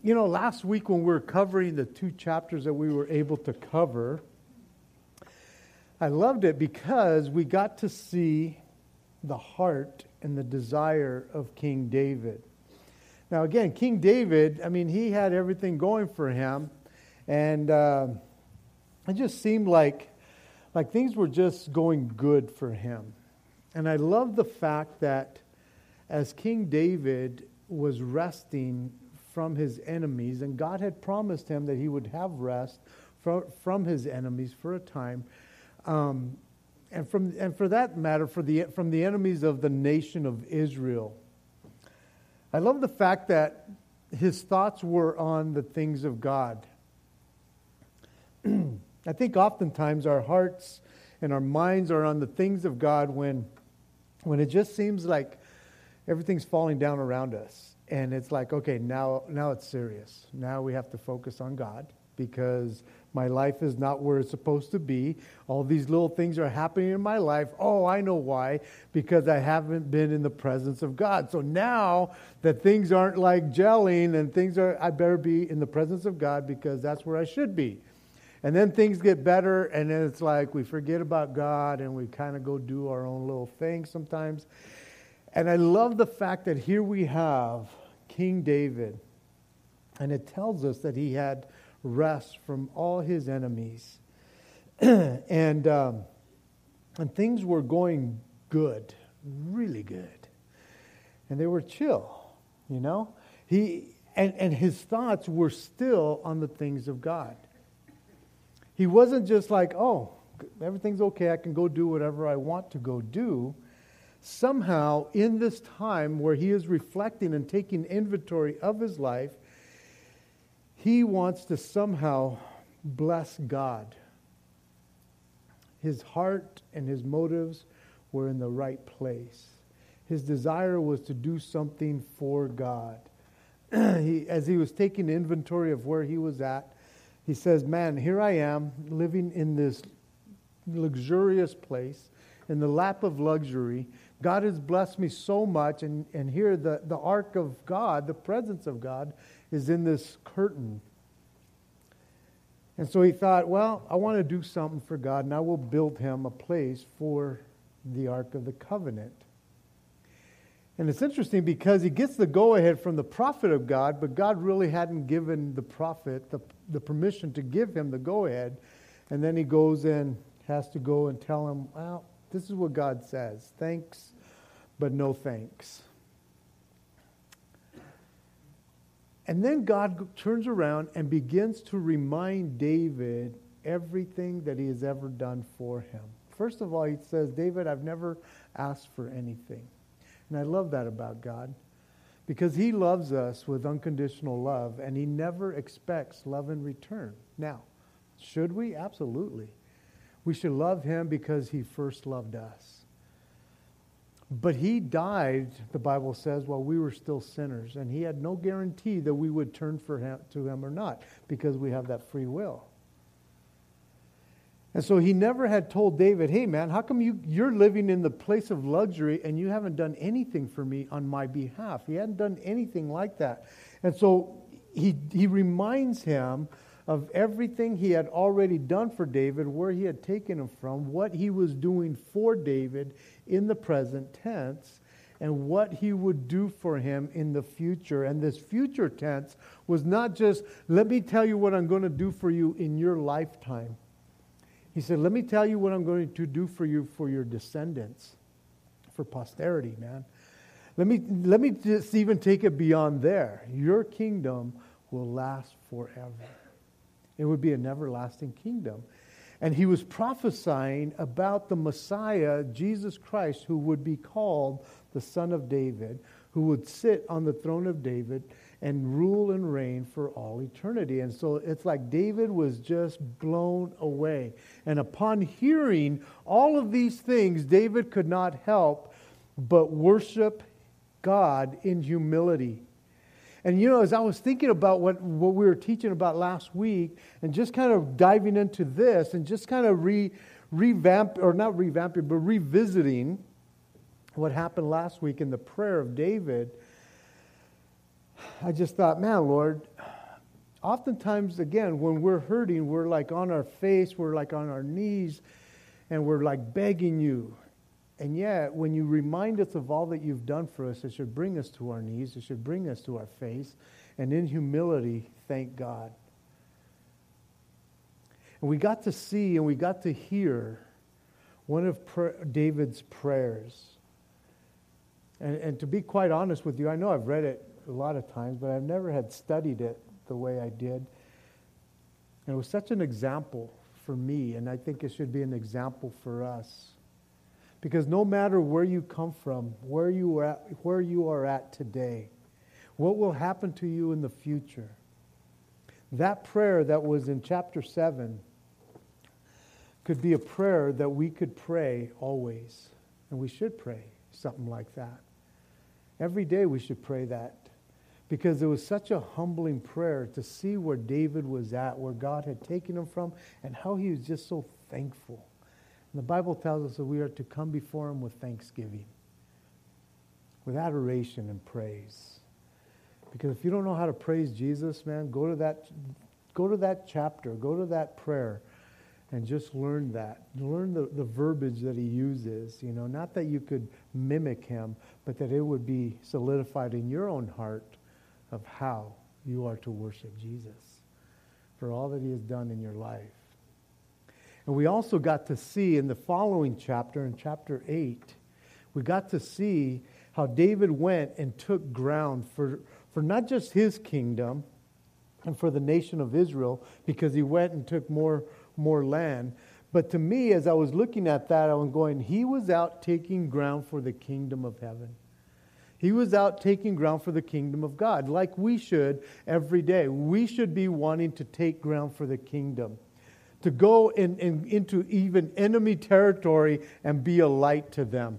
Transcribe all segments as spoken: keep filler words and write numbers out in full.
You know, last week when we were covering the two chapters that we were able to cover, I loved it because we got to see the heart and the desire of King David. Now, again, King David, I mean, he had everything going for him. And uh, it just seemed like, like things were just going good for him. And I love the fact that as King David was resting from his enemies, and God had promised him that he would have rest from, from his enemies for a time, um, and from and for that matter, for the from the enemies of the nation of Israel. I love the fact that his thoughts were on the things of God. I think oftentimes our hearts and our minds are on the things of God when, when it just seems like everything's falling down around us. And it's like, okay, now, now it's serious. Now we have to focus on God because my life is not where it's supposed to be. All these little things are happening in my life. Oh, I know why. Because I haven't been in the presence of God. So now that things aren't like gelling and things are, I better be in the presence of God because that's where I should be. And then things get better, and then it's like we forget about God, and we kind of go do our own little thing sometimes. And I love the fact that here we have King David, and it tells us that he had rest from all his enemies. and um, and things were going good, really good. And they were chill, you know? He and, and his thoughts were still on the things of God. He wasn't just like, oh, everything's okay, I can go do whatever I want to go do. Somehow, in this time where he is reflecting and taking inventory of his life, he wants to somehow bless God. His heart and his motives were in the right place. His desire was to do something for God. he, as he was taking inventory of where he was at, he says, man, here I am living in this luxurious place, in the lap of luxury. God has blessed me so much. And, and here the, the ark of God, the presence of God, is in this curtain. And so he thought, well, I want to do something for God, and I will build him a place for the Ark of the Covenant. And it's interesting because he gets the go-ahead from the prophet of God, but God really hadn't given the prophet the, the permission to give him the go-ahead. And then he goes and has to go and tell him, well, this is what God says. Thanks, but no thanks. And then God turns around and begins to remind David everything that he has ever done for him. First of all, he says, David, I've never asked for anything. And I love that about God, because he loves us with unconditional love, and he never expects love in return. Now, should we? Absolutely. We should love him because he first loved us. But he died, the Bible says, while we were still sinners, and he had no guarantee that we would turn for him, to him or not, because we have that free will. And so he never had told David, hey man, how come you, you're living in the place of luxury and you haven't done anything for me on my behalf? He hadn't done anything like that. And so he he reminds him of everything he had already done for David, where he had taken him from, what he was doing for David in the present tense, and what he would do for him in the future. And this future tense was not just, let me tell you what I'm going to do for you in your lifetime. He said, let me tell you what I'm going to do for you, for your descendants, for posterity, man. Let me, let me just even take it beyond there. Your kingdom will last forever. It would be an everlasting kingdom. And he was prophesying about the Messiah, Jesus Christ, who would be called the Son of David, who would sit on the throne of David and rule and reign for all eternity. And so it's like David was just blown away. And upon hearing all of these things, David could not help but worship God in humility. And you know, as I was thinking about what, what we were teaching about last week, and just kind of diving into this, and just kind of re, revamp, or not revamping, but revisiting what happened last week in the prayer of David, I just thought, man, Lord, oftentimes, again, when we're hurting, we're like on our face, we're like on our knees, and we're like begging you. And yet, when you remind us of all that you've done for us, it should bring us to our knees, it should bring us to our face, and in humility, thank God. And we got to see and we got to hear one of pra- David's prayers. And, and to be quite honest with you, I know I've read it a lot of times, but I've never had studied it the way I did. And it was such an example for me, and I think it should be an example for us. Because no matter where you come from, where you are at, where you are at today, what will happen to you in the future? That prayer that was in chapter seven could be a prayer that we could pray always. And we should pray something like that. Every day we should pray that. Because it was such a humbling prayer to see where David was at, where God had taken him from, and how he was just so thankful. And the Bible tells us that we are to come before him with thanksgiving, with adoration and praise. Because if you don't know how to praise Jesus, man, go to that, go to that chapter, go to that prayer, and just learn that. Learn the, the verbiage that he uses, you know, not that you could mimic him, but that it would be solidified in your own heart of how you are to worship Jesus for all that he has done in your life. And we also got to see in the following chapter, in chapter eight, we got to see how David went and took ground for for not just his kingdom and for the nation of Israel, because he went and took more, more land. But to me, as I was looking at that, I was going, he was out taking ground for the kingdom of heaven. He was out taking ground for the kingdom of God, like we should every day. We should be wanting to take ground for the kingdom, to go in, in, into even enemy territory and be a light to them,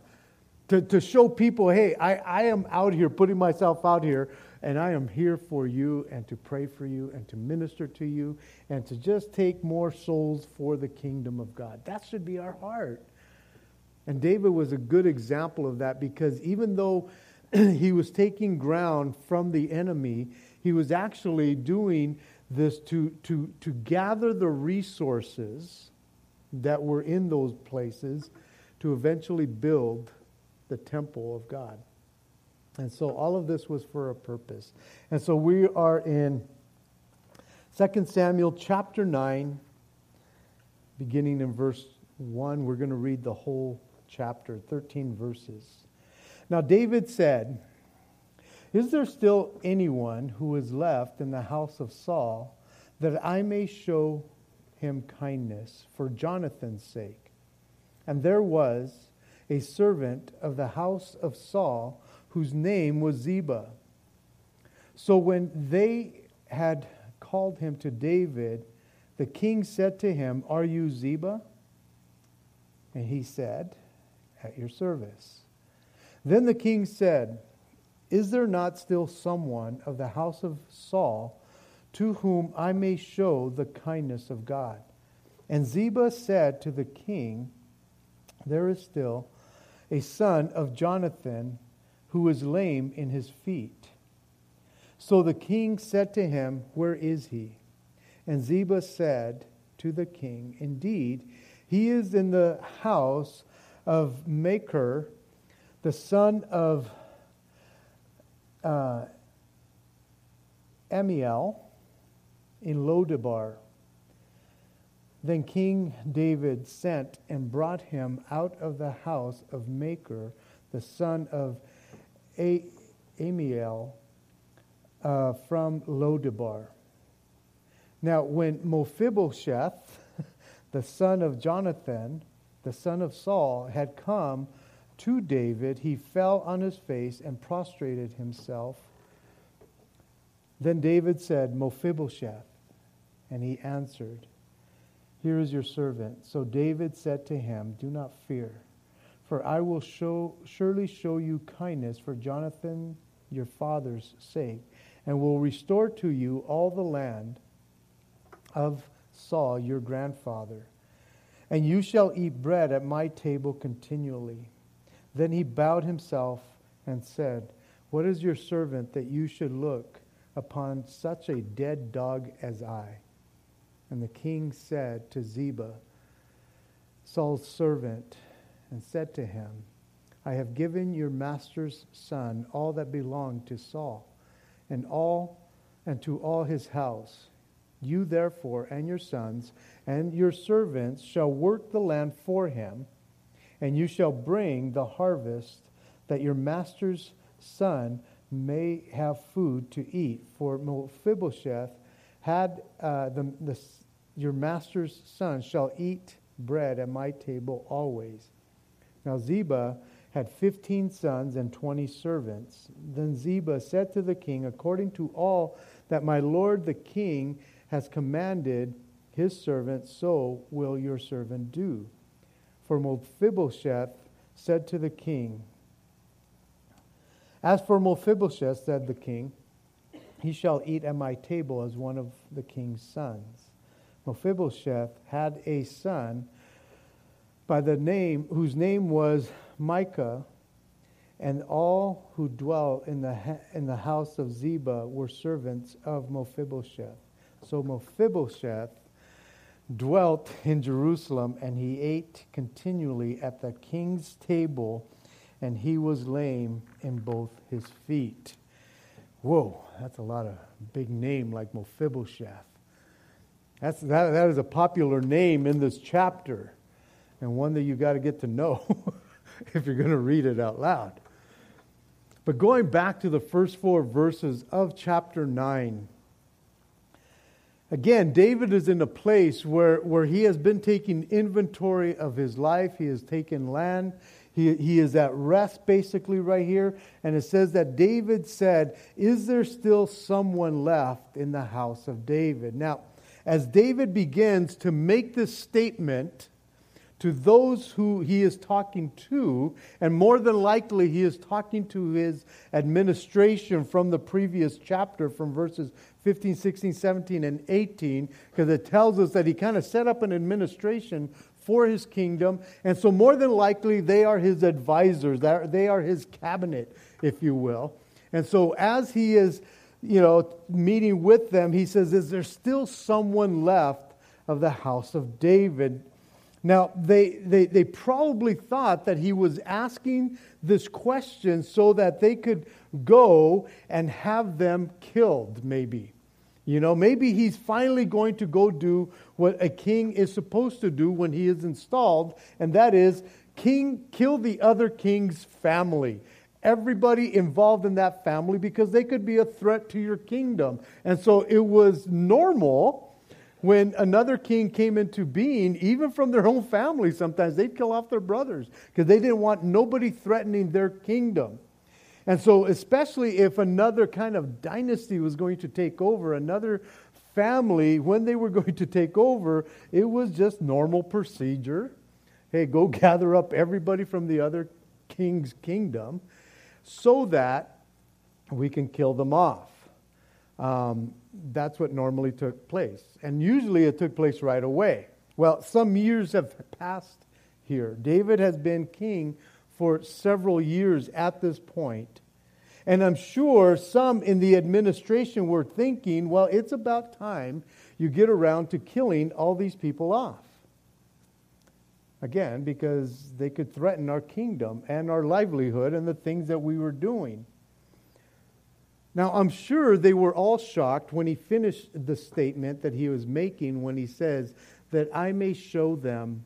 to, to show people, hey, I, I am out here, putting myself out here, and I am here for you and to pray for you and to minister to you and to just take more souls for the kingdom of God. That should be our heart. And David was a good example of that, because even though he was taking ground from the enemy, he was actually doing this to, to, to gather the resources that were in those places to eventually build the temple of God. And so all of this was for a purpose. And so we are in Second Samuel chapter nine, beginning in verse one. We're going to read the whole chapter, thirteen verses. Now David said, "Is there still anyone who is left in the house of Saul that I may show him kindness for Jonathan's sake?" And there was a servant of the house of Saul whose name was Ziba. So when they had called him to David, the king said to him, "Are you Ziba?" And he said, "At your service." Then the king said, "Is there not still someone of the house of Saul to whom I may show the kindness of God?" And Ziba said to the king, "There is still a son of Jonathan who is lame in his feet." So the king said to him, "Where is he?" And Ziba said to the king, "Indeed, he is in the house of Maker, the son of uh, Ammiel in Lo Debar." Then King David sent and brought him out of the house of Maker, the son of A- Ammiel uh, from Lo Debar. Now, when Mephibosheth, the son of Jonathan, the son of Saul, had come to David, he fell on his face and prostrated himself. Then David said, "Mephibosheth," and he answered, "Here is your servant." So David said to him, "Do not fear, for I will show, surely show you kindness for Jonathan your father's sake, and will restore to you all the land of Saul your grandfather. And you shall eat bread at my table continually." Then he bowed himself and said, "What is your servant that you should look upon such a dead dog as I." And the king said to Ziba, Saul's servant, and said to him, "I have given your master's son all that belonged to Saul, and all and to all his house. You therefore and your sons and your servants shall work the land for him, and you shall bring the harvest that your master's son may have food to eat. For Mephibosheth had uh, the, the your master's son shall eat bread at my table always." Now Ziba had fifteen sons and twenty servants. Then Ziba said to the king, "According to all that my lord the king has commanded his servant, so will your servant do." For Mephibosheth said to the king, "As for Mephibosheth," said the king, "he shall eat at my table as one of the king's sons." Mephibosheth had a son by the name, whose name was Micah, and all who dwell in the ha- in the house of Ziba were servants of Mephibosheth. So Mephibosheth dwelt in Jerusalem, and he ate continually at the king's table, and he was lame in both his feet. Whoa, that's a lot of big name like Mephibosheth. That's, that, that is a popular name in this chapter, and one that you got to get to know if you're going to read it out loud. But going back to the first four verses of chapter nine, again, David is in a place where, where he has been taking inventory of his life. He has taken land. He, he is at rest basically right here. And it says that David said, "Is there still someone left in the house of David?" Now, as David begins to make this statement to those who he is talking to, and more than likely he is talking to his administration from the previous chapter, from verses fifteen, sixteen, seventeen, and eighteen, because it tells us that he kind of set up an administration for his kingdom, and so more than likely they are his advisors, they are his cabinet, if you will. And so as he is, you know, meeting with them, he says, "Is there still someone left of the house of David?" Now, they, they they probably thought that he was asking this question so that they could go and have them killed, maybe. You know, maybe he's finally going to go do what a king is supposed to do when he is installed, and that is king kill the other king's family. Everybody involved in that family, because they could be a threat to your kingdom. And so it was normal when another king came into being, even from their own family sometimes, they'd kill off their brothers because they didn't want nobody threatening their kingdom. And so especially if another kind of dynasty was going to take over, another family, when they were going to take over, it was just normal procedure. Hey, go gather up everybody from the other king's kingdom so that we can kill them off. Um, that's what normally took place. And usually it took place right away. Well, some years have passed here. David has been king for several years at this point. And I'm sure some in the administration were thinking, well, it's about time you get around to killing all these people off. Again, because they could threaten our kingdom and our livelihood and the things that we were doing. Now, I'm sure they were all shocked when he finished the statement that he was making when he says, "That I may show them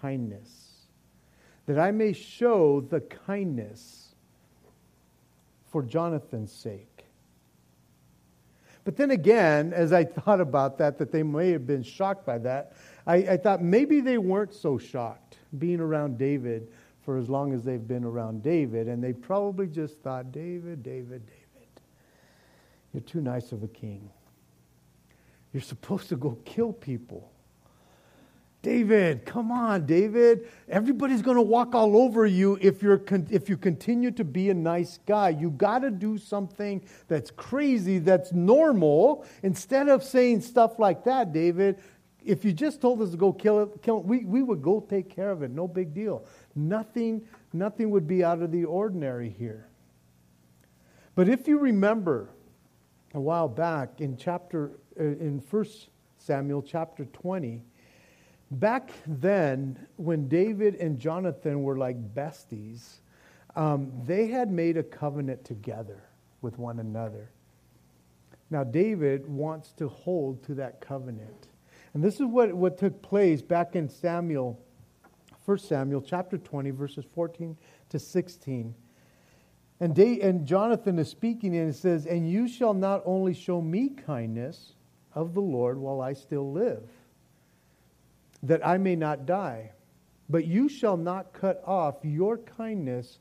kindness." That I may show the kindness for Jonathan's sake. But then again, as I thought about that, that they may have been shocked by that, I, I thought maybe they weren't so shocked being around David for as long as they've been around David. And they probably just thought, David, David, David. You're too nice of a king. You're supposed to go kill people. David, come on, David. Everybody's going to walk all over you if you're con- if you continue to be a nice guy. You got to do something that's crazy, that's normal. Instead of saying stuff like that, David, if you just told us to go kill it, kill it, we we would go take care of it. No big deal. Nothing nothing would be out of the ordinary here. But if you remember a while back in chapter in First Samuel chapter twenty. Back then, when David and Jonathan were like besties, um, they had made a covenant together with one another. Now, David wants to hold to that covenant. And this is what, what took place back in Samuel, First Samuel chapter twenty, verses fourteen to sixteen. And, da- and Jonathan is speaking, and it says, "And you shall not only show me kindness of the Lord while I still live, that I may not die, but you shall not cut off your kindness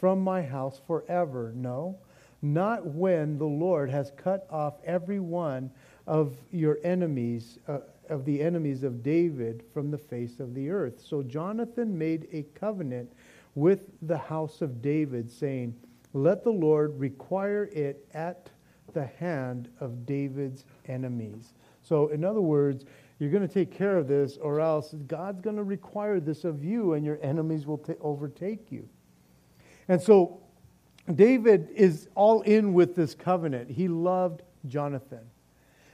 from my house forever. No, not when the Lord has cut off every one of your enemies, uh, of the enemies of David from the face of the earth." So Jonathan made a covenant with the house of David, saying, "Let the Lord require it at the hand of David's enemies." So in other words, you're going to take care of this, or else God's going to require this of you, and your enemies will t- overtake you. And so David is all in with this covenant. He loved Jonathan.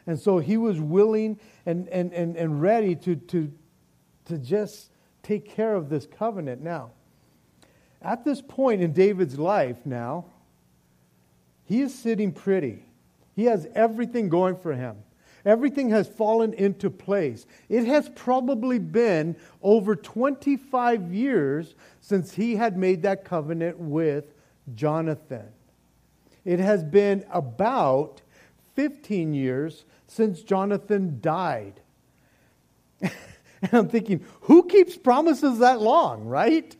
And so he was willing and and, and, and ready to, to, to just take care of this covenant. Now, at this point in David's life now, he is sitting pretty. He has everything going for him. Everything has fallen into place. It has probably been over twenty-five years since he had made that covenant with Jonathan. It has been about fifteen years since Jonathan died. And I'm thinking, who keeps promises that long, right?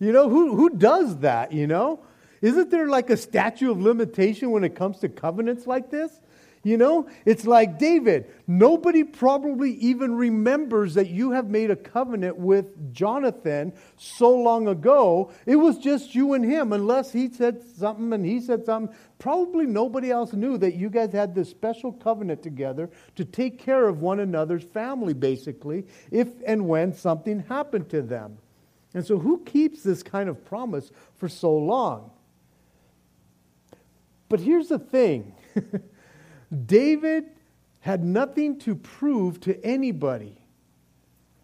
You know, who, who does that, you know? Isn't there like a statute of limitation when it comes to covenants like this? You know, it's like David. Nobody probably even remembers that you have made a covenant with Jonathan so long ago. It was just you and him, unless he said something and he said something. Probably nobody else knew that you guys had this special covenant together to take care of one another's family, basically, if and when something happened to them. And so who keeps this kind of promise for so long? But here's the thing. David had nothing to prove to anybody,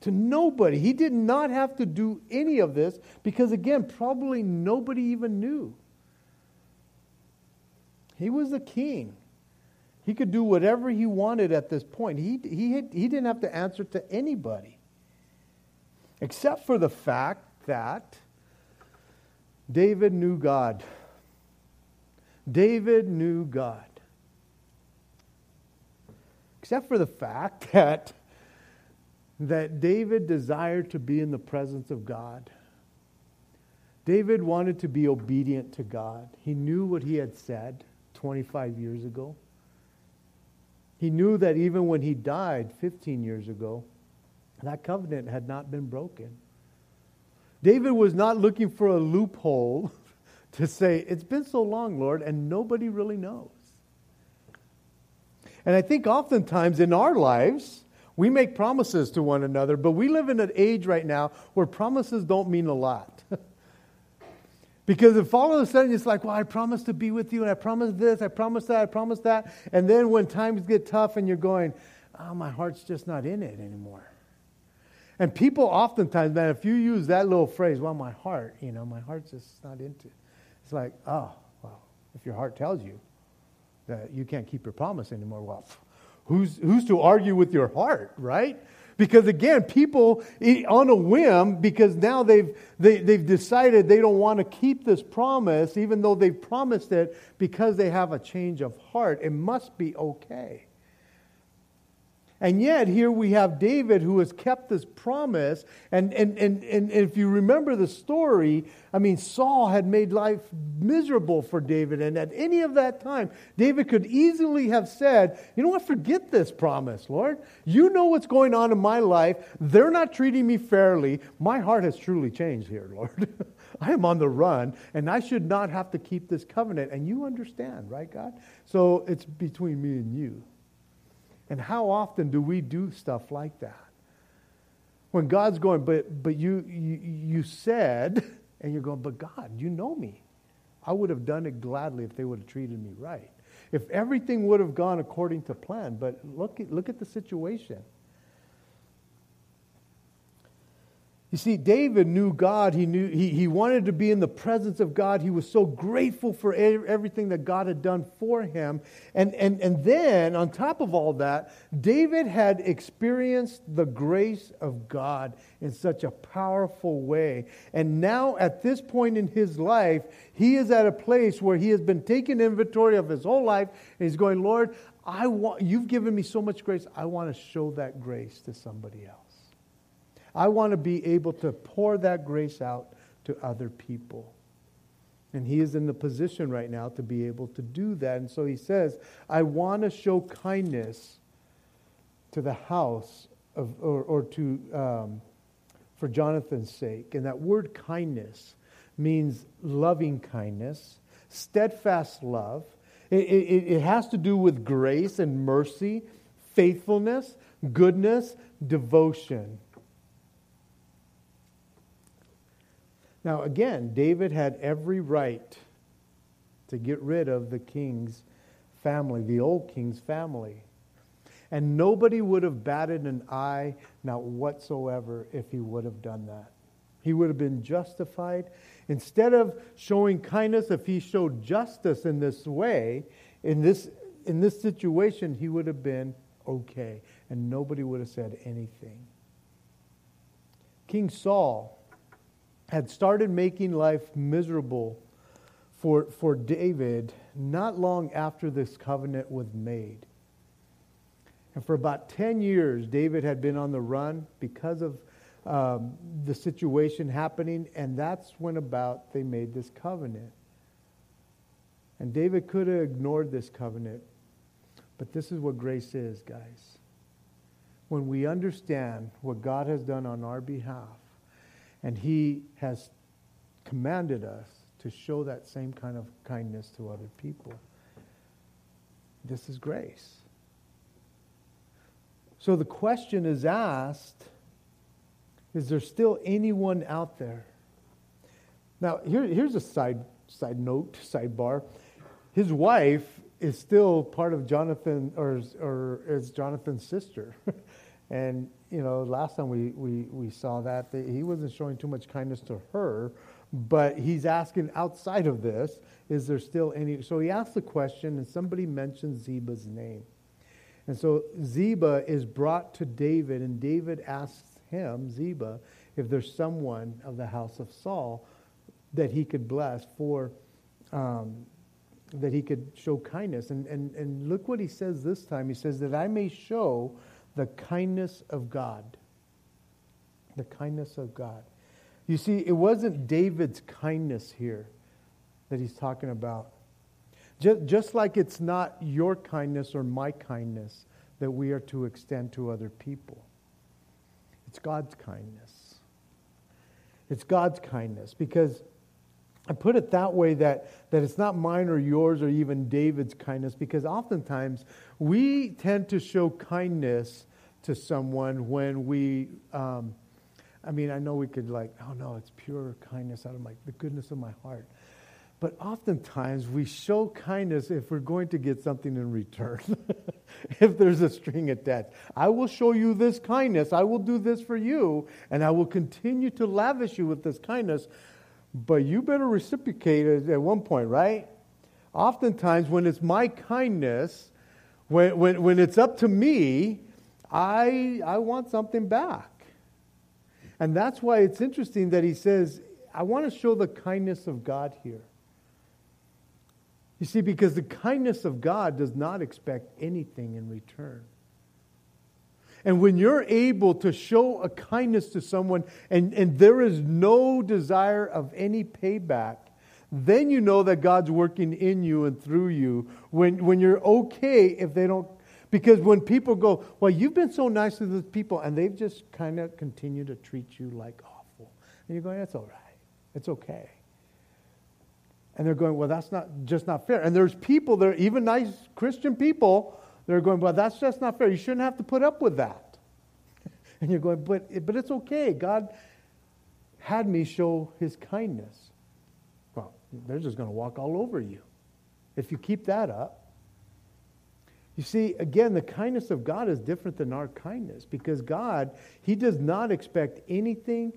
to nobody. He did not have to do any of this because, again, probably nobody even knew. He was the king. He could do whatever he wanted at this point. He, he, had, he didn't have to answer to anybody, except for the fact that David knew God. David knew God. Except for the fact that, that David desired to be in the presence of God. David wanted to be obedient to God. He knew what he had said twenty-five years ago. He knew that even when he died fifteen years ago, that covenant had not been broken. David was not looking for a loophole to say, "It's been so long, Lord, and nobody really knows." And I think oftentimes in our lives, we make promises to one another, but we live in an age right now where promises don't mean a lot. Because if all of a sudden it's like, "Well, I promised to be with you, and I promised this, I promised that, I promised that," and then when times get tough and you're going, "Oh, my heart's just not in it anymore." And people oftentimes, man, if you use that little phrase, "Well, my heart, you know, my heart's just not into it," it's like, oh, well, if your heart tells you that you can't keep your promise anymore, well, who's who's to argue with your heart, right? Because again, people on a whim, because now they've they, they've decided they don't want to keep this promise, even though they've promised it, because they have a change of heart. It must be okay. And yet here we have David who has kept this promise. And, and, and, and if you remember the story, I mean, Saul had made life miserable for David. And at any of that time, David could easily have said, "You know what, forget this promise, Lord. You know what's going on in my life. They're not treating me fairly. My heart has truly changed here, Lord. I am on the run, and I should not have to keep this covenant. And you understand, right, God? So it's between me and you." And how often do we do stuff like that? When God's going, but but you, you you said, and you're going, "But God, you know me. I would have done it gladly if they would have treated me right." if everything would have gone according to plan. But look at, look at the situation. You see, David knew God. He knew he, he wanted to be in the presence of God. He was so grateful for everything that God had done for him. And, and, and then, on top of all that, David had experienced the grace of God in such a powerful way. And now, at this point in his life, he is at a place where he has been taking inventory of his whole life, and he's going, Lord, I want, you've given me so much grace. I want to show that grace to somebody else. I want to be able to pour that grace out to other people. And he is in the position right now to be able to do that. And so he says, I want to show kindness to the house of, or, or to, um, for Jonathan's sake. And that word kindness means loving kindness, steadfast love. It, it, it has to do with grace and mercy, faithfulness, goodness, devotion. Now, again, David had every right to get rid of the king's family, the old king's family. And nobody would have batted an eye, not whatsoever, if he would have done that. He would have been justified. Instead of showing kindness, if he showed justice in this way, in this, in this situation, he would have been okay. And nobody would have said anything. King Saul had started making life miserable for, for David not long after this covenant was made. And for about ten years, David had been on the run because of um, the situation happening, and that's when about they made this covenant. And David could have ignored this covenant, but this is what grace is, guys. When we understand what God has done on our behalf, and he has commanded us to show that same kind of kindness to other people. This is grace. So the question is asked, is there still anyone out there? Now, here, here's a side side note, sidebar. His wife is still part of Jonathan, or, or is Jonathan's sister. And, you know, last time we, we, we saw that, that he wasn't showing too much kindness to her, but he's asking outside of this, is there still any? So he asks the question, and somebody mentions Ziba's name. And so Ziba is brought to David, and David asks him, Ziba, if there's someone of the house of Saul that he could bless for, um, that he could show kindness. And, and, and look what he says this time. He says, that I may show the kindness of God. The kindness of God. You see, it wasn't David's kindness here that he's talking about. Just, just like it's not your kindness or my kindness that we are to extend to other people. It's God's kindness. It's God's kindness, because I put it that way, that, that it's not mine or yours or even David's kindness, because oftentimes we tend to show kindness to someone when we, um, I mean, I know we could like, oh no, it's pure kindness out of my, the goodness of my heart. But oftentimes we show kindness if we're going to get something in return, if there's a string attached. I will show you this kindness, I will do this for you, and I will continue to lavish you with this kindness, but you better reciprocate it at one point, right? Oftentimes when it's my kindness, when when, when it's up to me, I, I want something back. And that's why it's interesting that he says, I want to show the kindness of God here. You see, because the kindness of God does not expect anything in return. And when you're able to show a kindness to someone, and, and there is no desire of any payback, then you know that God's working in you and through you. When, when you're okay if they don't, because when people go, well, you've been so nice to those people, and they've just kind of continued to treat you like awful. And you're going, that's all right. It's okay. And they're going, well, that's not just not fair. And there's people there, even nice Christian people, they're going, well, that's just not fair. You shouldn't have to put up with that. And you're going, but, but it's okay. God had me show his kindness. Well, they're just going to walk all over you if you keep that up. You see, again, the kindness of God is different than our kindness, because God, he does not expect anything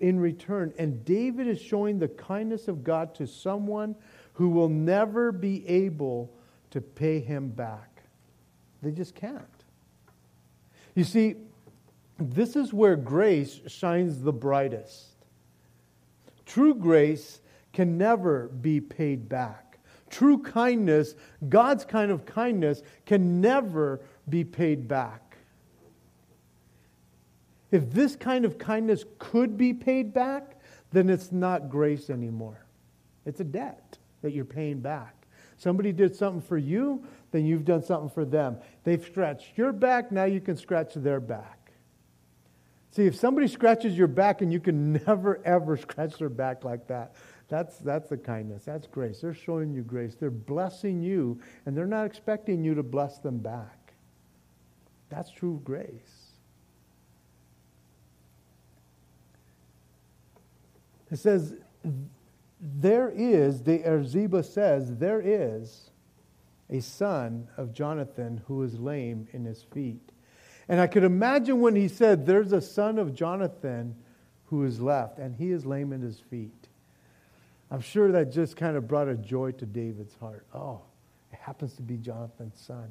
in return. And David is showing the kindness of God to someone who will never be able to pay him back. They just can't. You see, this is where grace shines the brightest. True grace can never be paid back. True kindness, God's kind of kindness, can never be paid back. If this kind of kindness could be paid back, then it's not grace anymore. It's a debt that you're paying back. Somebody did something for you, then you've done something for them. They've scratched your back, now you can scratch their back. See, if somebody scratches your back and you can never, ever scratch their back like that, that's that's the kindness. That's grace. They're showing you grace. They're blessing you, and they're not expecting you to bless them back. That's true grace. It says, there is, the, or Ziba says, there is a son of Jonathan who is lame in his feet. And I could imagine when he said, there's a son of Jonathan who is left, and he is lame in his feet. I'm sure that just kind of brought a joy to David's heart. Oh, it happens to be Jonathan's son.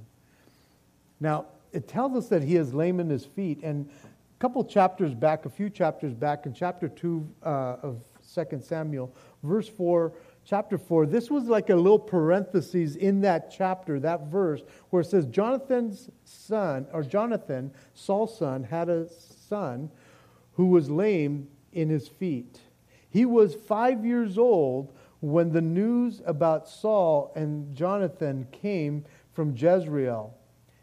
Now, it tells us that he is lame in his feet. And a couple chapters back, a few chapters back, in chapter two uh, of Second Samuel, verse four, chapter four, this was like a little parenthesis in that chapter, that verse, where it says, Jonathan's son, or Jonathan, Saul's son, had a son who was lame in his feet. He was five years old when the news about Saul and Jonathan came from Jezreel.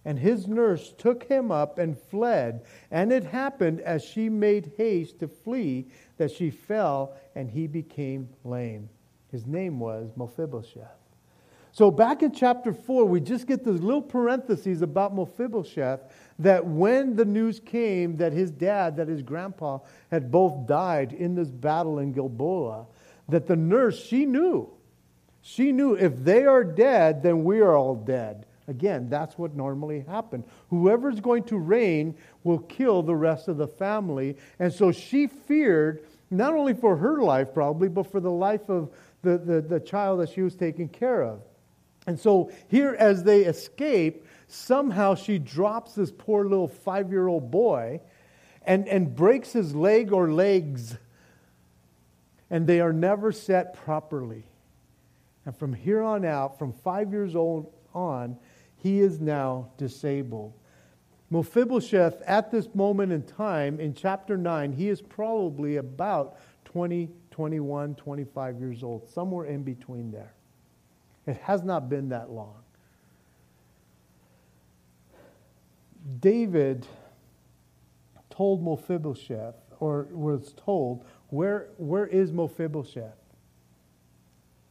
And his nurse took him up and fled. And it happened as she made haste to flee that she fell and he became lame. His name was Mephibosheth. So back in chapter four, we just get this little parentheses about Mephibosheth, that when the news came that his dad, that his grandpa, had both died in this battle in Gilboa, that the nurse, she knew. She knew if they are dead, then we are all dead. Again, that's what normally happened. Whoever's going to reign will kill the rest of the family. And so she feared, not only for her life probably, but for the life of the, the, the child that she was taking care of. And so here as they escape, somehow she drops this poor little five-year-old boy and, and breaks his leg or legs. And they are never set properly. And from here on out, from five years old on, he is now disabled. Mephibosheth, at this moment in time, in chapter nine, he is probably about twenty, twenty-one, twenty-five years old, somewhere in between there. It has not been that long. David told Mephibosheth, or was told, where, where is Mephibosheth?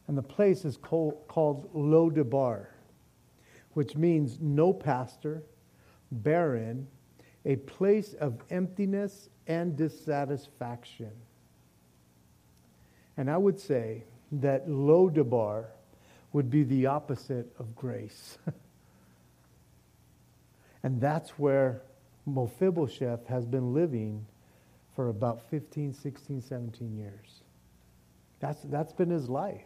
And the place is called, called Lo Debar, which means no pastor, barren, a place of emptiness and dissatisfaction. And I would say that Lo Debar would be the opposite of grace. And that's where Mephibosheth has been living for about fifteen, sixteen, seventeen years. That's, that's been his life.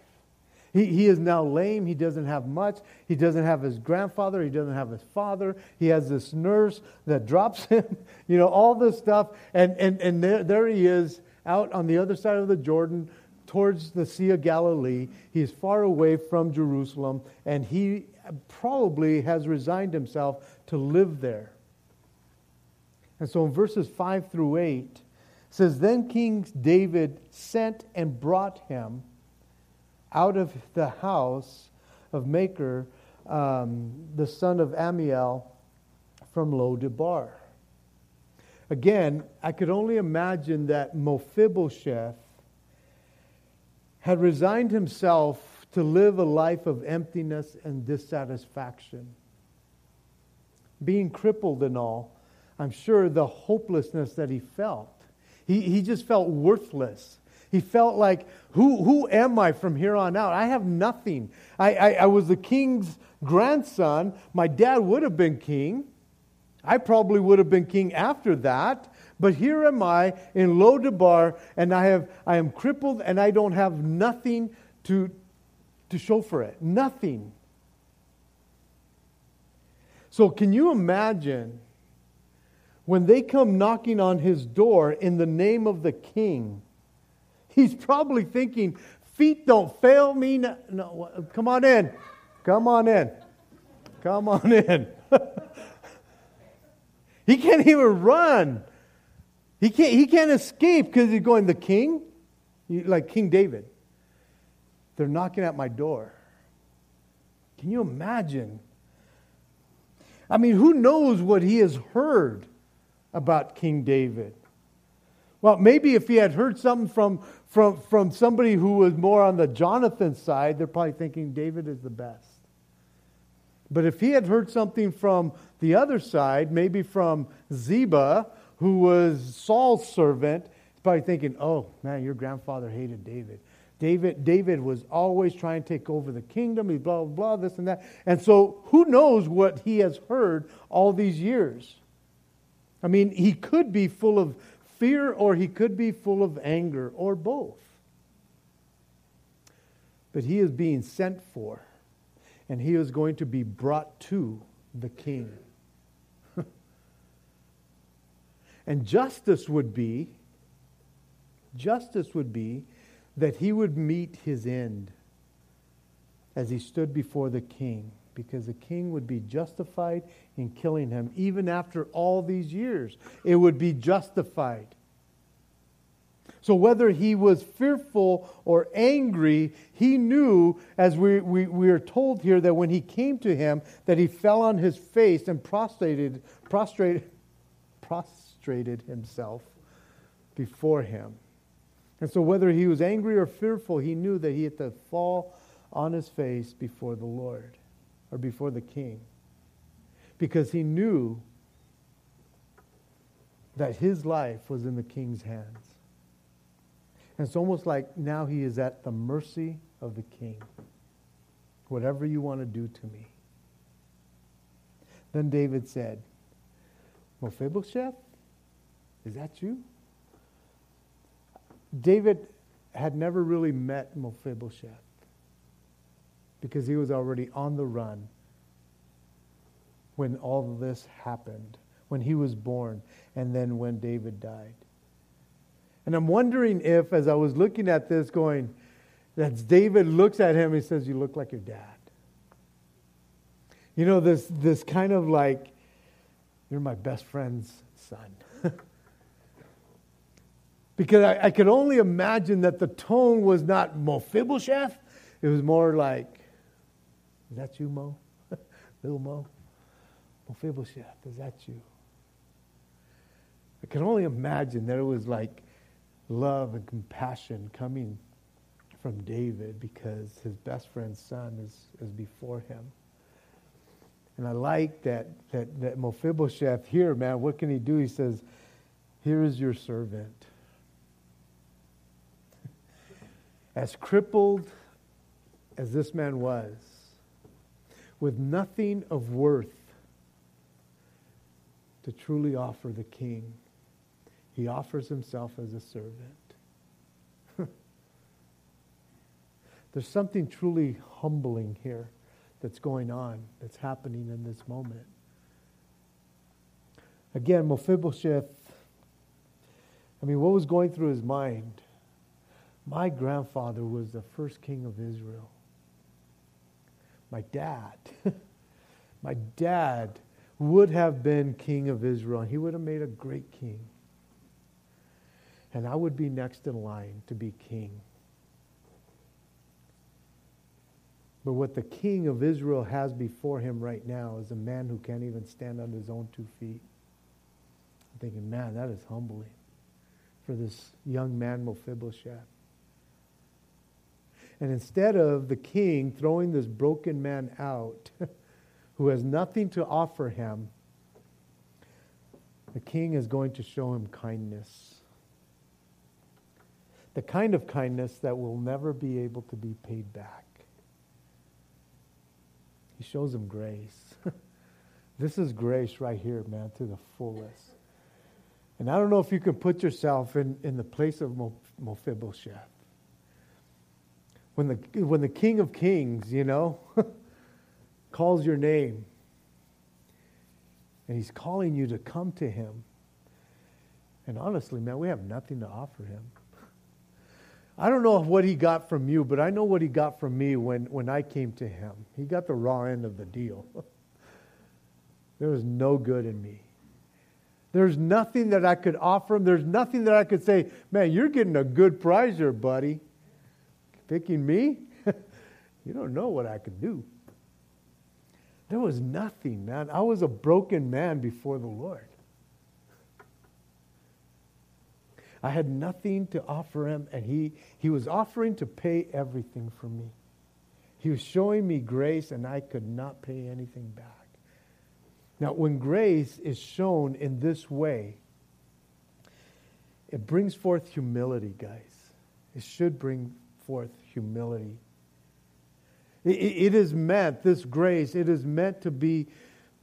He, he is now lame. He doesn't have much. He doesn't have his grandfather. He doesn't have his father. He has this nurse that drops him, you know, all this stuff. And, and, and there, there he is out on the other side of the Jordan towards the Sea of Galilee. He is far away from Jerusalem, and he probably has resigned himself to live there. And so in verses five through eight, it says, Then King David sent and brought him out of the house of Maker, um, the son of Ammiel, from Lo Debar. Again, I could only imagine that Mephibosheth had resigned himself to live a life of emptiness and dissatisfaction. Being crippled and all, I'm sure the hopelessness that he felt. He, he just felt worthless. He felt like, who who am I from here on out? I have nothing. I, I, I was the king's grandson. My dad would have been king. I probably would have been king after that. But here am I in Lo Debar, and I have I am crippled, and I don't have nothing to to show for it. Nothing. So can you imagine when they come knocking on his door in the name of the king? He's probably thinking, feet don't fail me. No, no, come on in. Come on in. Come on in. He can't even run. He can't, he can't escape because he's going, the king? Like King David. They're knocking at my door. Can you imagine? I mean, who knows what he has heard about King David? Well, maybe if he had heard something from, from, from somebody who was more on the Jonathan side, they're probably thinking David is the best. But if he had heard something from the other side, maybe from Ziba, who was Saul's servant, he's probably thinking, oh, man, your grandfather hated David. David, David was always trying to take over the kingdom, blah, blah, blah, this and that. And so who knows what he has heard all these years? I mean, he could be full of fear, or he could be full of anger, or both. But he is being sent for, and he is going to be brought to the king. And justice would be, justice would be, that he would meet his end as he stood before the king, because the king would be justified in killing him. Even after all these years, it would be justified. So whether he was fearful or angry, he knew, as we, we, we are told here, that when he came to him, that he fell on his face and prostrated, prostrated, prostrated himself before him. And so whether he was angry or fearful, he knew that he had to fall on his face before the Lord, or before the king, because he knew that his life was in the king's hands. And it's almost like now he is at the mercy of the king. Whatever you want to do to me. Then David said, Mephibosheth, is that you? David had never really met Mephibosheth because he was already on the run when all this happened, when he was born, and then when David died. And I'm wondering if, as I was looking at this going, that David looks at him and he says, you look like your dad. You know, this this kind of like, you're my best friend's son. Because I, I could only imagine that the tone was not Mephibosheth. It was more like, is that you, Mo? Little Mo? Mephibosheth, is that you? I could only imagine that it was like love and compassion coming from David because his best friend's son is, is before him. And I like that, that, that Mephibosheth here, man, what can he do? He says, here is your servant. As crippled as this man was, with nothing of worth to truly offer the king, he offers himself as a servant. There's something truly humbling here that's going on, that's happening in this moment. Again, Mephibosheth, I mean, what was going through his mind? My grandfather was the first king of Israel. My dad, my dad would have been king of Israel. He would have made a great king. And I would be next in line to be king. But what the king of Israel has before him right now is a man who can't even stand on his own two feet. I'm thinking, man, that is humbling for this young man, Mephibosheth. And instead of the king throwing this broken man out, who has nothing to offer him, the king is going to show him kindness. the kind of kindness that will never be able to be paid back. He shows him grace. This is grace right here, man, to the fullest. And I don't know if you can put yourself in, in the place of Mephibosheth. When the, when the King of Kings, you know, calls your name, and he's calling you to come to him. And honestly, man, we have nothing to offer him. I don't know what he got from you, but I know what he got from me when, when I came to him. He got the raw end of the deal. There was no good in me. There's nothing that I could offer him. There's nothing that I could say, man, you're getting a good prize here, buddy. Picking me? You don't know what I could do. There was nothing, man. I was a broken man before the Lord. I had nothing to offer him, and he, he was offering to pay everything for me. He was showing me grace, and I could not pay anything back. Now, when grace is shown in this way, it brings forth humility, guys. It should bring forth humility. It, it is meant, this grace, it is meant to be,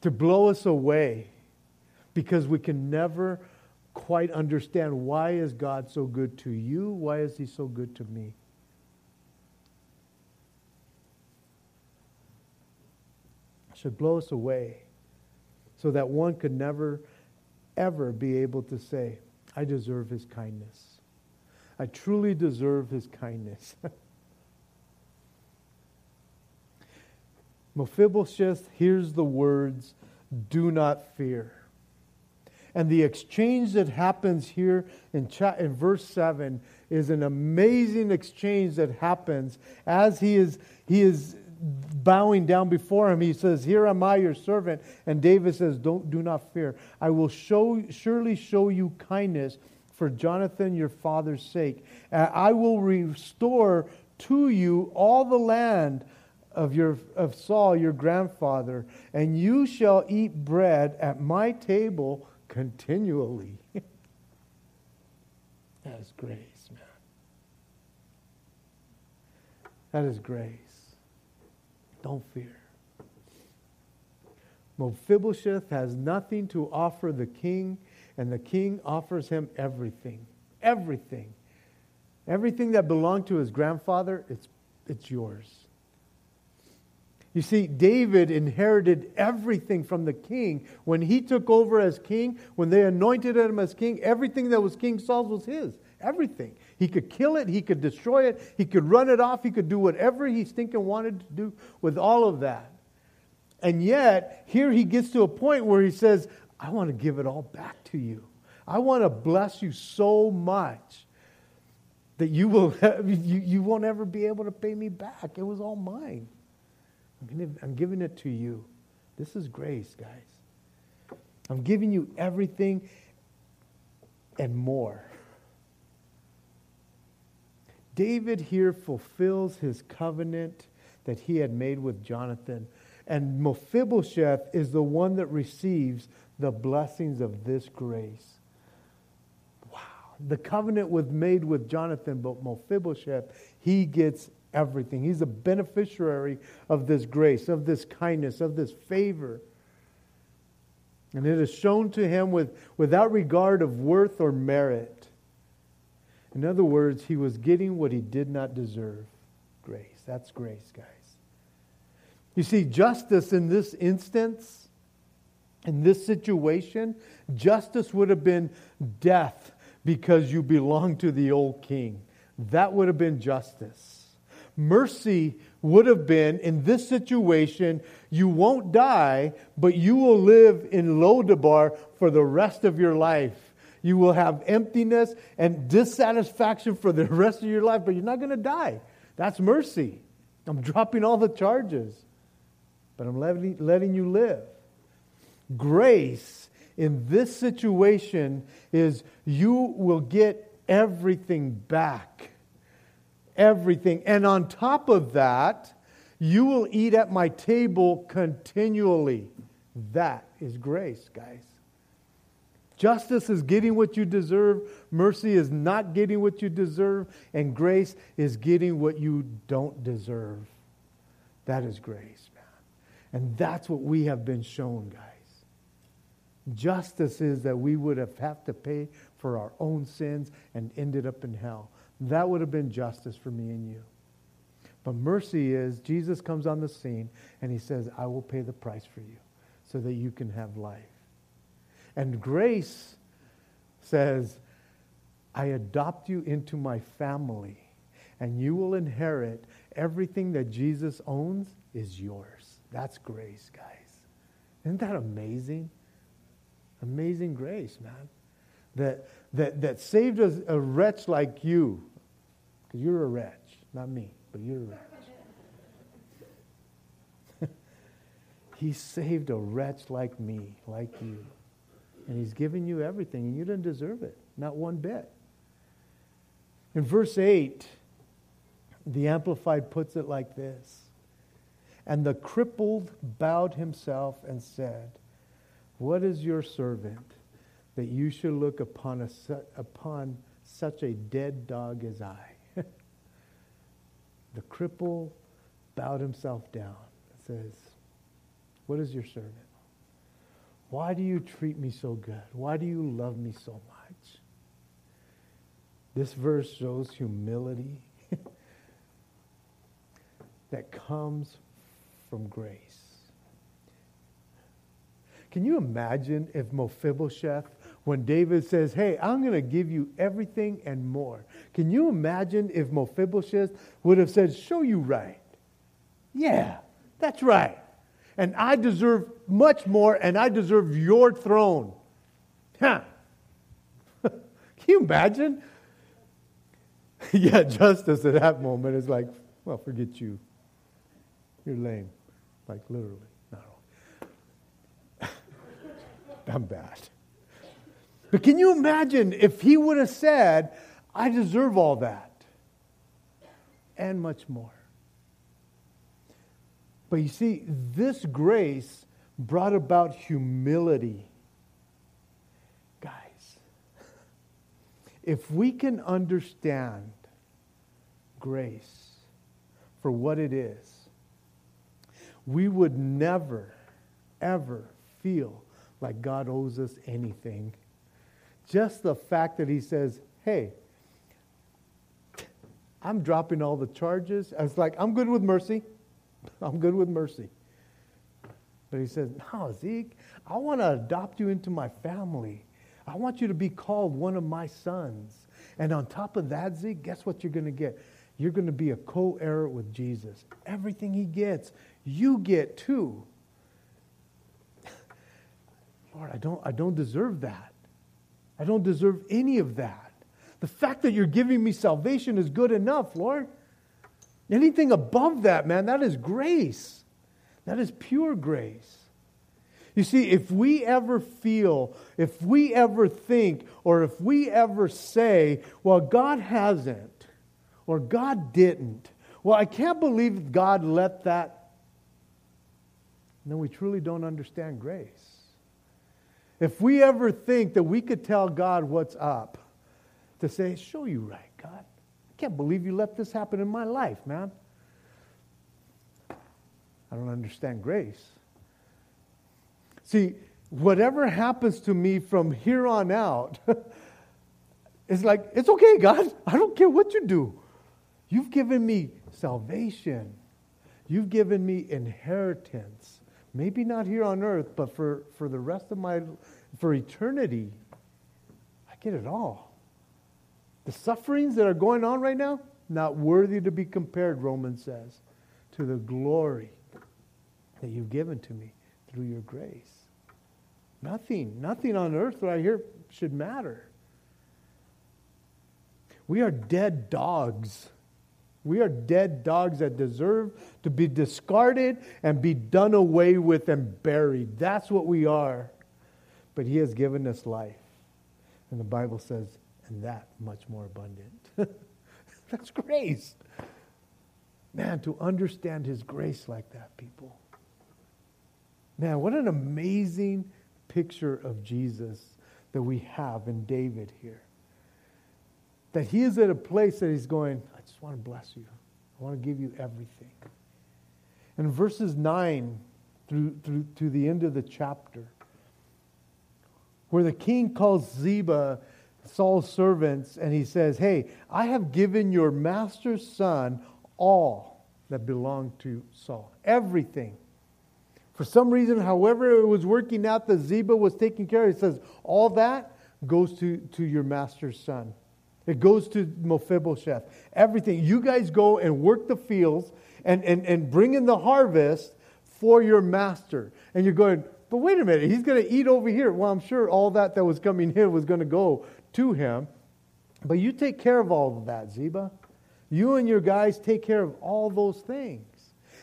to blow us away, because we can never quite understand, why is God so good to you? Why is he so good to me? It should blow us away so that one could never, ever be able to say, I deserve his kindness. I truly deserve his kindness. Mephibosheth hears the words, do not fear. And the exchange that happens here in, cha- in verse seven is an amazing exchange that happens as he is, he is bowing down before him. He says, here am I, your servant. And David says, Don't, do not fear. I will show, surely show you kindness for Jonathan, your father's sake. I will restore to you all the land of your of Saul, your grandfather, and you shall eat bread at my table continually. That is grace, man. That is grace. Don't fear. Mephibosheth has nothing to offer the king, and the king offers him everything. Everything. Everything that belonged to his grandfather, it's, it's yours. You see, David inherited everything from the king. When he took over as king, when they anointed him as king, everything that was King Saul's was his. Everything. He could kill it. He could destroy it. He could run it off. He could do whatever he stinking wanted to do with all of that. And yet, here he gets to a point where he says, I want to give it all back to you. I want to bless you so much that you, will, you, you won't ever be able to pay me back. It was all mine. I'm giving it to you. This is grace, guys. I'm giving you everything and more. David here fulfills his covenant that he had made with Jonathan. And Mephibosheth is the one that receives the blessings of this grace. Wow. The covenant was made with Jonathan, but Mephibosheth, he gets everything. He's a beneficiary of this grace, of this kindness, of this favor. And it is shown to him with, without regard of worth or merit. In other words, he was getting what he did not deserve. Grace. That's grace, guys. You see, justice in this instance, in this situation, justice would have been death because you belong to the old king. That would have been justice. Mercy would have been, in this situation, you won't die, but you will live in Lo Debar for the rest of your life. You will have emptiness and dissatisfaction for the rest of your life, but you're not going to die. That's mercy. I'm dropping all the charges, but I'm letting, letting you live. Grace in this situation is you will get everything back. Everything. And on top of that, you will eat at my table continually. That is grace, guys. Justice is getting what you deserve. Mercy is not getting what you deserve. And grace is getting what you don't deserve. That is grace, man. And that's what we have been shown, guys. Justice is that we would have had to pay for our own sins and ended up in hell. That would have been justice for me and you. But mercy is, Jesus comes on the scene and he says, I will pay the price for you so that you can have life. And grace says, I adopt you into my family and you will inherit everything that Jesus owns is yours. That's grace, guys. Isn't that amazing? Amazing grace, man. That that that saved us, a wretch like you. Because you're a wretch, not me, but you're a wretch. He saved a wretch like me, like you. And he's given you everything, and you didn't deserve it, not one bit. In verse eight, the Amplified puts it like this. And the crippled bowed himself and said, what is your servant that you should look upon a, upon such a dead dog as I? The cripple bowed himself down and says, what is your servant? Why do you treat me so good? Why do you love me so much? This verse shows humility that comes from grace. Can you imagine if Mephibosheth, when David says, hey, I'm going to give you everything and more. Can you imagine if Mephibosheth would have said, show you right. Yeah, that's right. And I deserve much more, and I deserve your throne. Huh. Can you imagine? Yeah, justice at that moment is like, well, forget you. You're lame, like literally. I'm bad. But can you imagine if he would have said, I deserve all that and much more. But you see, this grace brought about humility. Guys, if we can understand grace for what it is, we would never, ever feel like God owes us anything. Just the fact that he says, hey, I'm dropping all the charges. It's like, I'm good with mercy. I'm good with mercy. But he says, no, Zeke, I want to adopt you into my family. I want you to be called one of my sons. And on top of that, Zeke, guess what you're going to get? You're going to be a co-heir with Jesus. Everything he gets, you get too. Lord, I don't, I don't deserve that. I don't deserve any of that. The fact that you're giving me salvation is good enough, Lord. Anything above that, man, that is grace. That is pure grace. You see, if we ever feel, if we ever think, or if we ever say, well, God hasn't, or God didn't, well, I can't believe God let that, then we truly don't understand grace. If we ever think that we could tell God what's up, to say, show you right, God. I can't believe you let this happen in my life, man. I don't understand grace. See, whatever happens to me from here on out, it's like, it's okay, God. I don't care what you do. You've given me salvation. You've given me inheritance. Maybe not here on earth, but for, for the rest of my, for eternity, I get it all. The sufferings that are going on right now, not worthy to be compared, Romans says, to the glory that you've given to me through your grace. Nothing, nothing on earth right here should matter. We are dead dogs. We are dead dogs that deserve to be discarded and be done away with and buried. That's what we are. But he has given us life. And the Bible says, and that much more abundant. That's grace. Man, to understand his grace like that, people. Man, what an amazing picture of Jesus that we have in David here. That he is at a place that he's going, I just want to bless you. I want to give you everything. And verses nine through, through to the end of the chapter, where the king calls Ziba, Saul's servants, and he says, hey, I have given your master's son all that belonged to Saul. Everything. For some reason, however it was working out that Ziba was taking care of, he says, all that goes to, to your master's son. It goes to Mephibosheth. Everything. You guys go and work the fields and, and, and bring in the harvest for your master. And you're going, but wait a minute, he's going to eat over here. Well, I'm sure all that that was coming in was going to go to him. But you take care of all of that, Ziba. You and your guys take care of all those things.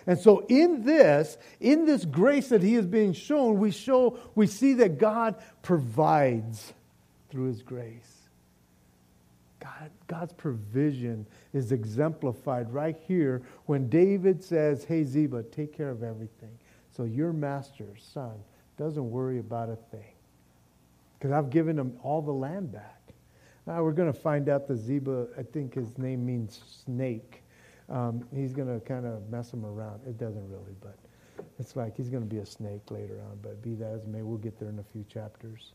And so in this, in this grace that he is being shown, we show, we see that God provides through his grace. God, God's provision is exemplified right here when David says, hey, Ziba, take care of everything. So your master's son doesn't worry about a thing because I've given him all the land back. Now we're going to find out that Ziba, I think his name means snake. Um, he's going to kind of mess him around. It doesn't really, but it's like he's going to be a snake later on. But be that as it may, we'll get there in a few chapters.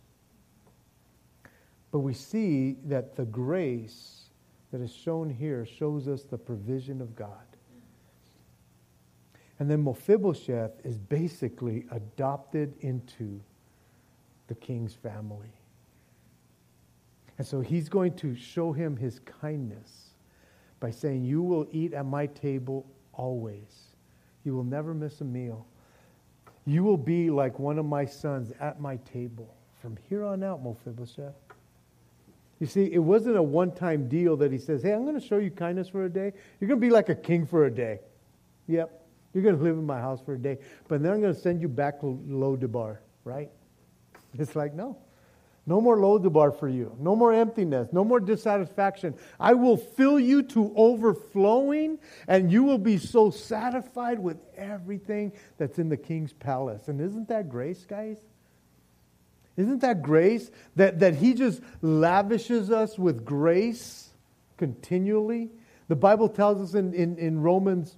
But we see that the grace that is shown here shows us the provision of God. And then Mephibosheth is basically adopted into the king's family. And so he's going to show him his kindness by saying, you will eat at my table always. You will never miss a meal. You will be like one of my sons at my table. From here on out, Mephibosheth. You see, it wasn't a one-time deal that he says, hey, I'm going to show you kindness for a day. You're going to be like a king for a day. Yep. You're going to live in my house for a day. But then I'm going to send you back to Lo Debar, right? It's like, no. No more Lo Debar for you. No more emptiness. No more dissatisfaction. I will fill you to overflowing, and you will be so satisfied with everything that's in the king's palace. And isn't that grace, guys? Isn't that grace? That, that he just lavishes us with grace continually. The Bible tells us in, in, in Romans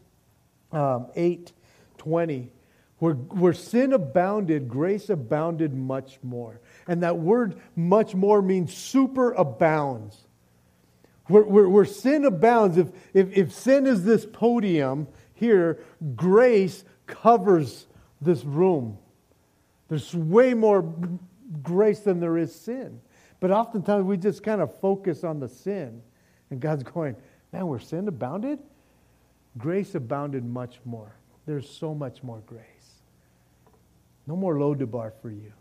um, eight twenty, where, where sin abounded, grace abounded much more. And that word much more means super abounds. Where, where, where sin abounds, if, if, if sin is this podium here, grace covers this room. There's way more grace than there is sin. But oftentimes we just kind of focus on the sin. And God's going, man, where sin abounded, grace abounded much more. There's so much more grace. No more Lo Debar for you.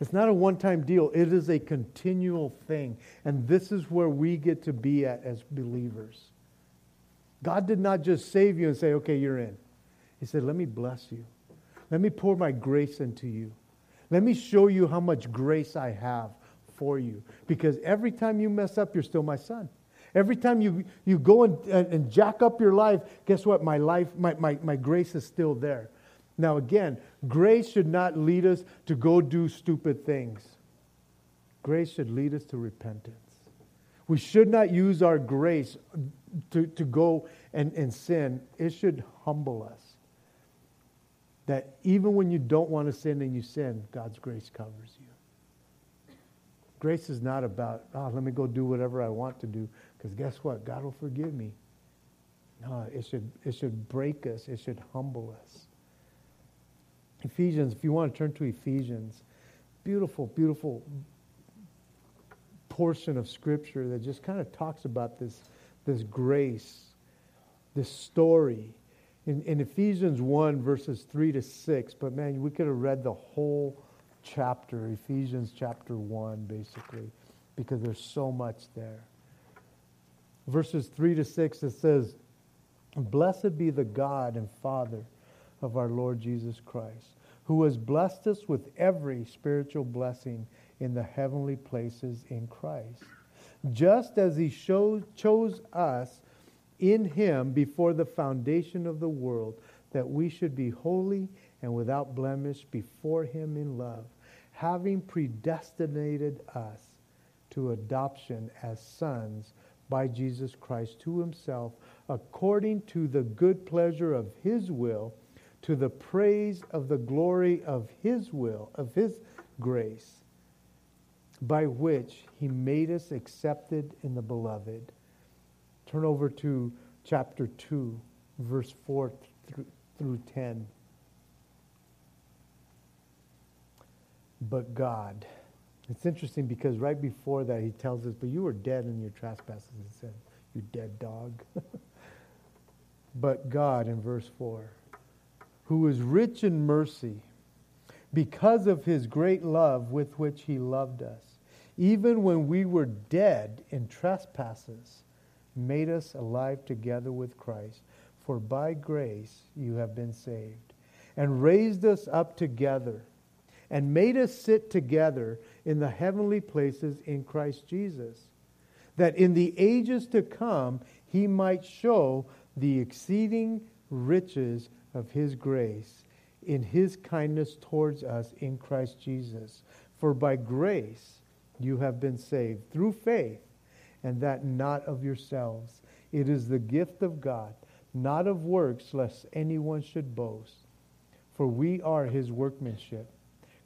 It's not a one-time deal. It is a continual thing. And this is where we get to be at as believers. God did not just save you and say, okay, you're in. He said, let me bless you. Let me pour my grace into you. Let me show you how much grace I have for you. Because every time you mess up, you're still my son. Every time you, you go and, and, and jack up your life, guess what? My life, my, my, my grace is still there. Now again, grace should not lead us to go do stupid things. Grace should lead us to repentance. We should not use our grace to, to go and, and sin. It should humble us. That even when you don't want to sin and you sin, God's grace covers you. Grace is not about, oh, let me go do whatever I want to do, because guess what? God will forgive me. No, it should, it should break us. It should humble us. Ephesians, if you want to turn to Ephesians, beautiful, beautiful portion of Scripture that just kind of talks about this, this grace, this story. In, in Ephesians one, verses three to six, but man, we could have read the whole chapter, Ephesians chapter one, basically, because there's so much there. Verses three to six, it says, Blessed be the God and Father of our Lord Jesus Christ, who has blessed us with every spiritual blessing in the heavenly places in Christ, just as he showed, chose us in him before the foundation of the world, that we should be holy and without blemish before him in love, having predestinated us to adoption as sons by Jesus Christ to himself, according to the good pleasure of his will, to the praise of the glory of his will, of his grace, by which he made us accepted in the beloved. Turn over to chapter two, verse four through ten. But God. It's interesting because right before that he tells us, but you were dead in your trespasses and sin, you dead dog. But God, in verse four, who is rich in mercy, because of his great love with which he loved us, even when we were dead in trespasses, made us alive together with Christ. For by grace you have been saved, and raised us up together, and made us sit together in the heavenly places in Christ Jesus, that in the ages to come he might show the exceeding riches of his grace in his kindness towards us in Christ Jesus. For by grace you have been saved through faith, and that not of yourselves. It is the gift of God, not of works, lest anyone should boast. For we are his workmanship,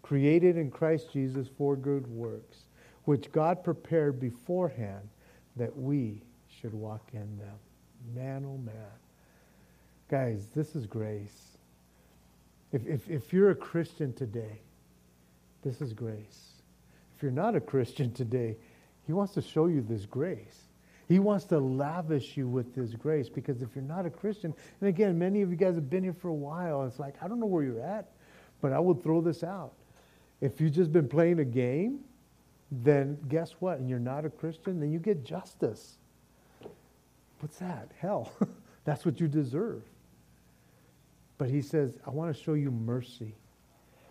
created in Christ Jesus for good works, which God prepared beforehand that we should walk in them. Man, oh man. Guys, this is grace. If, if, if you're a Christian today, this is grace. If you're not a Christian today, he wants to show you this grace. He wants to lavish you with this grace, because if you're not a Christian, and again, many of you guys have been here for a while, it's like, I don't know where you're at, but I will throw this out. If you've just been playing a game, then guess what? And you're not a Christian, then you get justice. What's that? Hell. That's what you deserve. But he says, I want to show you mercy.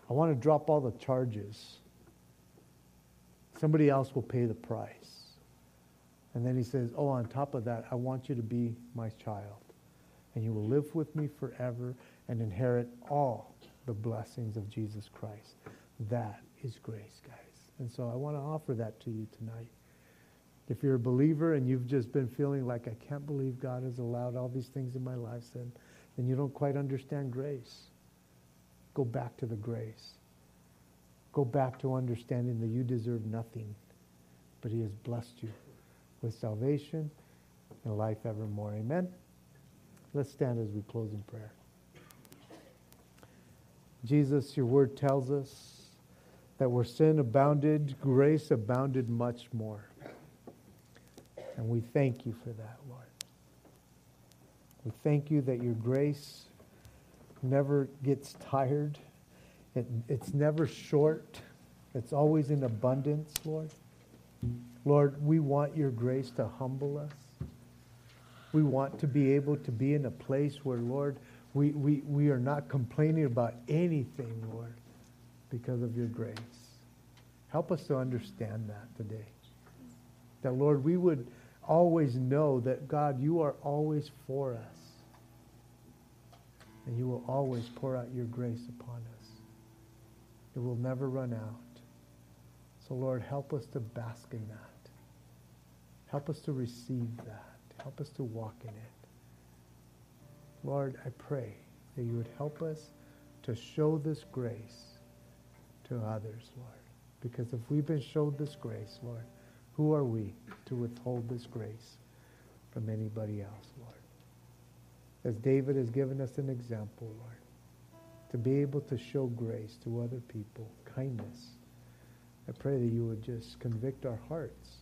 I want to drop all the charges. Somebody else will pay the price. And then he says, oh, on top of that, I want you to be my child. And you will live with me forever and inherit all the blessings of Jesus Christ. That is grace, guys. And so I want to offer that to you tonight. If you're a believer and you've just been feeling like, I can't believe God has allowed all these things in my life, then, then you don't quite understand grace. Go back to the grace. Go back to understanding that you deserve nothing, but he has blessed you with salvation and life evermore. Amen? Let's stand as we close in prayer. Jesus, your word tells us that where sin abounded, grace abounded much more. And we thank you for that, Lord. We thank you that your grace never gets tired. It, it's never short. It's always in abundance, Lord. Lord, we want your grace to humble us. We want to be able to be in a place where, Lord, we, we, we are not complaining about anything, Lord, because of your grace. Help us to understand that today. That, Lord, we would always know that, God, you are always for us. And you will always pour out your grace upon us. It will never run out. So, Lord, help us to bask in that. Help us to receive that. Help us to walk in it. Lord, I pray that you would help us to show this grace to others, Lord. Because if we've been showed this grace, Lord, who are we to withhold this grace from anybody else, Lord? As David has given us an example, Lord, to be able to show grace to other people, kindness, I pray that you would just convict our hearts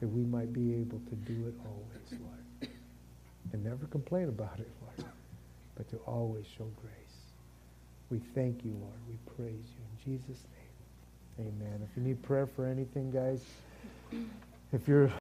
that we might be able to do it always, Lord, and never complain about it, Lord, but to always show grace. We thank you, Lord. We praise you in Jesus' name. Amen. If you need prayer for anything, guys, if you're